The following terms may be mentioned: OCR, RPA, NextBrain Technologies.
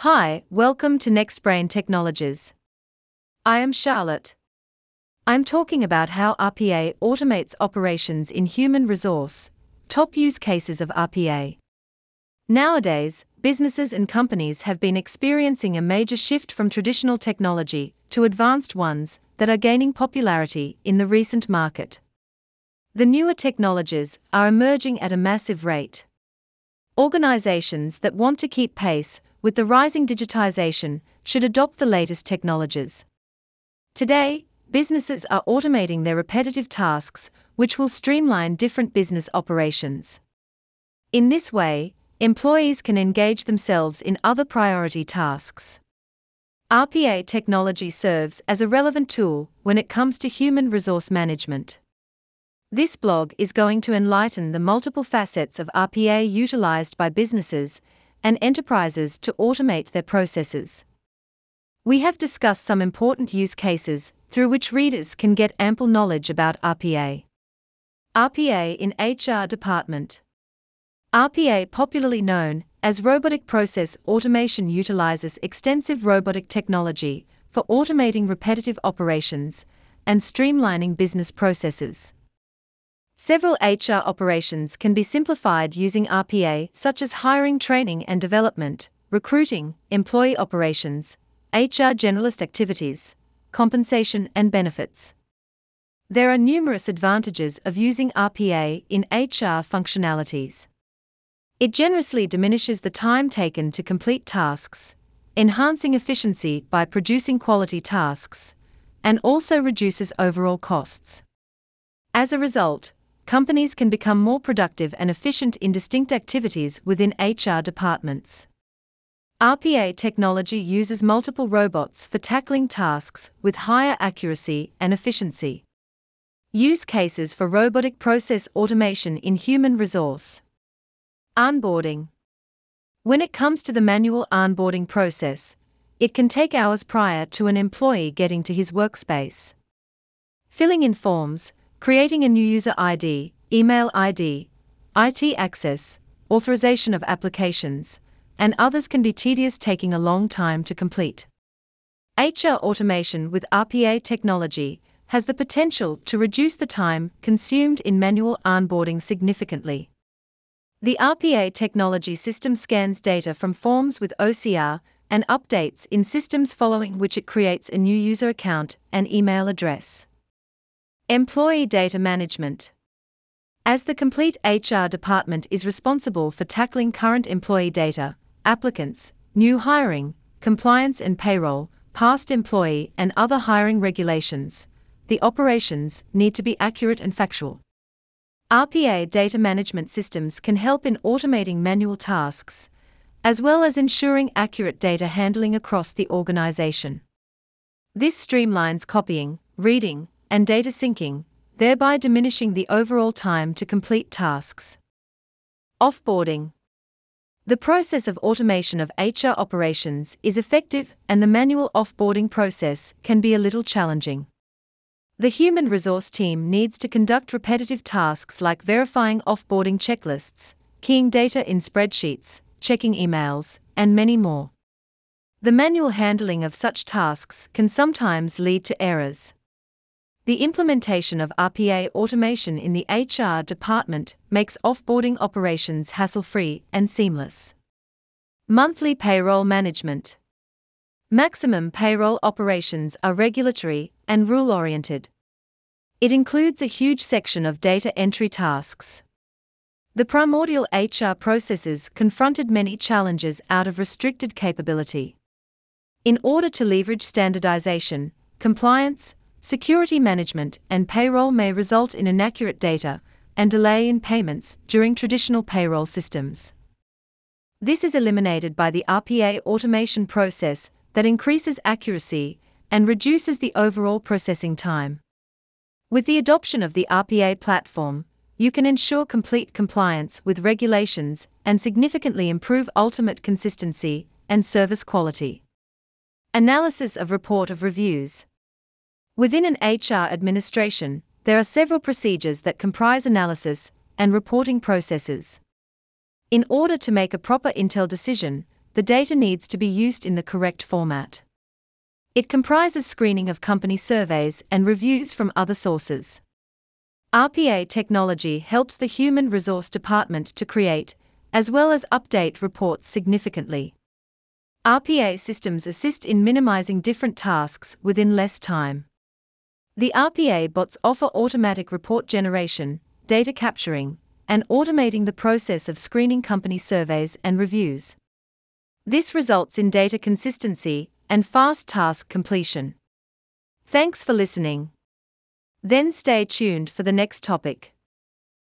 Hi, welcome to NextBrain Technologies. I am Charlotte. I'm talking about how RPA automates operations in human resource, top use cases of RPA. Nowadays, businesses and companies have been experiencing a major shift from traditional technology to advanced ones that are gaining popularity in the recent market. The newer technologies are emerging at a massive rate. Organizations that want to keep pace with the rising digitization should adopt the latest technologies. Today, businesses are automating their repetitive tasks, which will streamline different business operations. In this way, employees can engage themselves in other priority tasks. RPA technology serves as a relevant tool when it comes to human resource management. This blog is going to enlighten the multiple facets of RPA utilized by businesses and enterprises to automate their processes. We have discussed some important use cases through which readers can get ample knowledge about RPA. RPA in HR department. RPA, popularly known as robotic process automation, utilizes extensive robotic technology for automating repetitive operations and streamlining business processes. Several HR operations can be simplified using RPA, such as hiring, training and development, recruiting, employee operations, HR generalist activities, compensation and benefits. There are numerous advantages of using RPA in HR functionalities. It generously diminishes the time taken to complete tasks, enhancing efficiency by producing quality tasks, and also reduces overall costs. As a result, companies can become more productive and efficient in distinct activities within HR departments. RPA technology uses multiple robots for tackling tasks with higher accuracy and efficiency. Use cases for robotic process automation in human resource. Onboarding. When it comes to the manual onboarding process, it can take hours prior to an employee getting to his workspace. Filling in forms, creating a new user ID, email ID, IT access, authorization of applications, and others can be tedious, taking a long time to complete. HR automation with RPA technology has the potential to reduce the time consumed in manual onboarding significantly. The RPA technology system scans data from forms with OCR and updates in systems, following which it creates a new user account and email address. Employee data management. As the complete HR department is responsible for tackling current employee data, applicants, new hiring, compliance and payroll, past employee and other hiring regulations, the operations need to be accurate and factual. RPA data management systems can help in automating manual tasks, as well as ensuring accurate data handling across the organization. This streamlines copying, reading, and data syncing, thereby diminishing the overall time to complete tasks. Offboarding. The process of automation of HR operations is effective, and the manual offboarding process can be a little challenging. The human resource team needs to conduct repetitive tasks like verifying offboarding checklists, keying data in spreadsheets, checking emails, and many more. The manual handling of such tasks can sometimes lead to errors. The implementation of RPA automation in the HR department makes offboarding operations hassle-free and seamless. Monthly payroll management. Maximum payroll operations are regulatory and rule-oriented. It includes a huge section of data entry tasks. The primordial HR processes confronted many challenges out of restricted capability. In order to leverage standardization, compliance, security management and payroll may result in inaccurate data and delay in payments during traditional payroll systems. This is eliminated by the RPA automation process that increases accuracy and reduces the overall processing time. With the adoption of the RPA platform, you can ensure complete compliance with regulations and significantly improve ultimate consistency and service quality. Analysis of report of reviews. Within an HR administration, there are several procedures that comprise analysis and reporting processes. In order to make a proper intel decision, the data needs to be used in the correct format. It comprises screening of company surveys and reviews from other sources. RPA technology helps the Human Resource Department to create, as well as update reports significantly. RPA systems assist in minimizing different tasks within less time. The RPA bots offer automatic report generation, data capturing, and automating the process of screening company surveys and reviews. This results in data consistency and fast task completion. Thanks for listening. Then stay tuned for the next topic.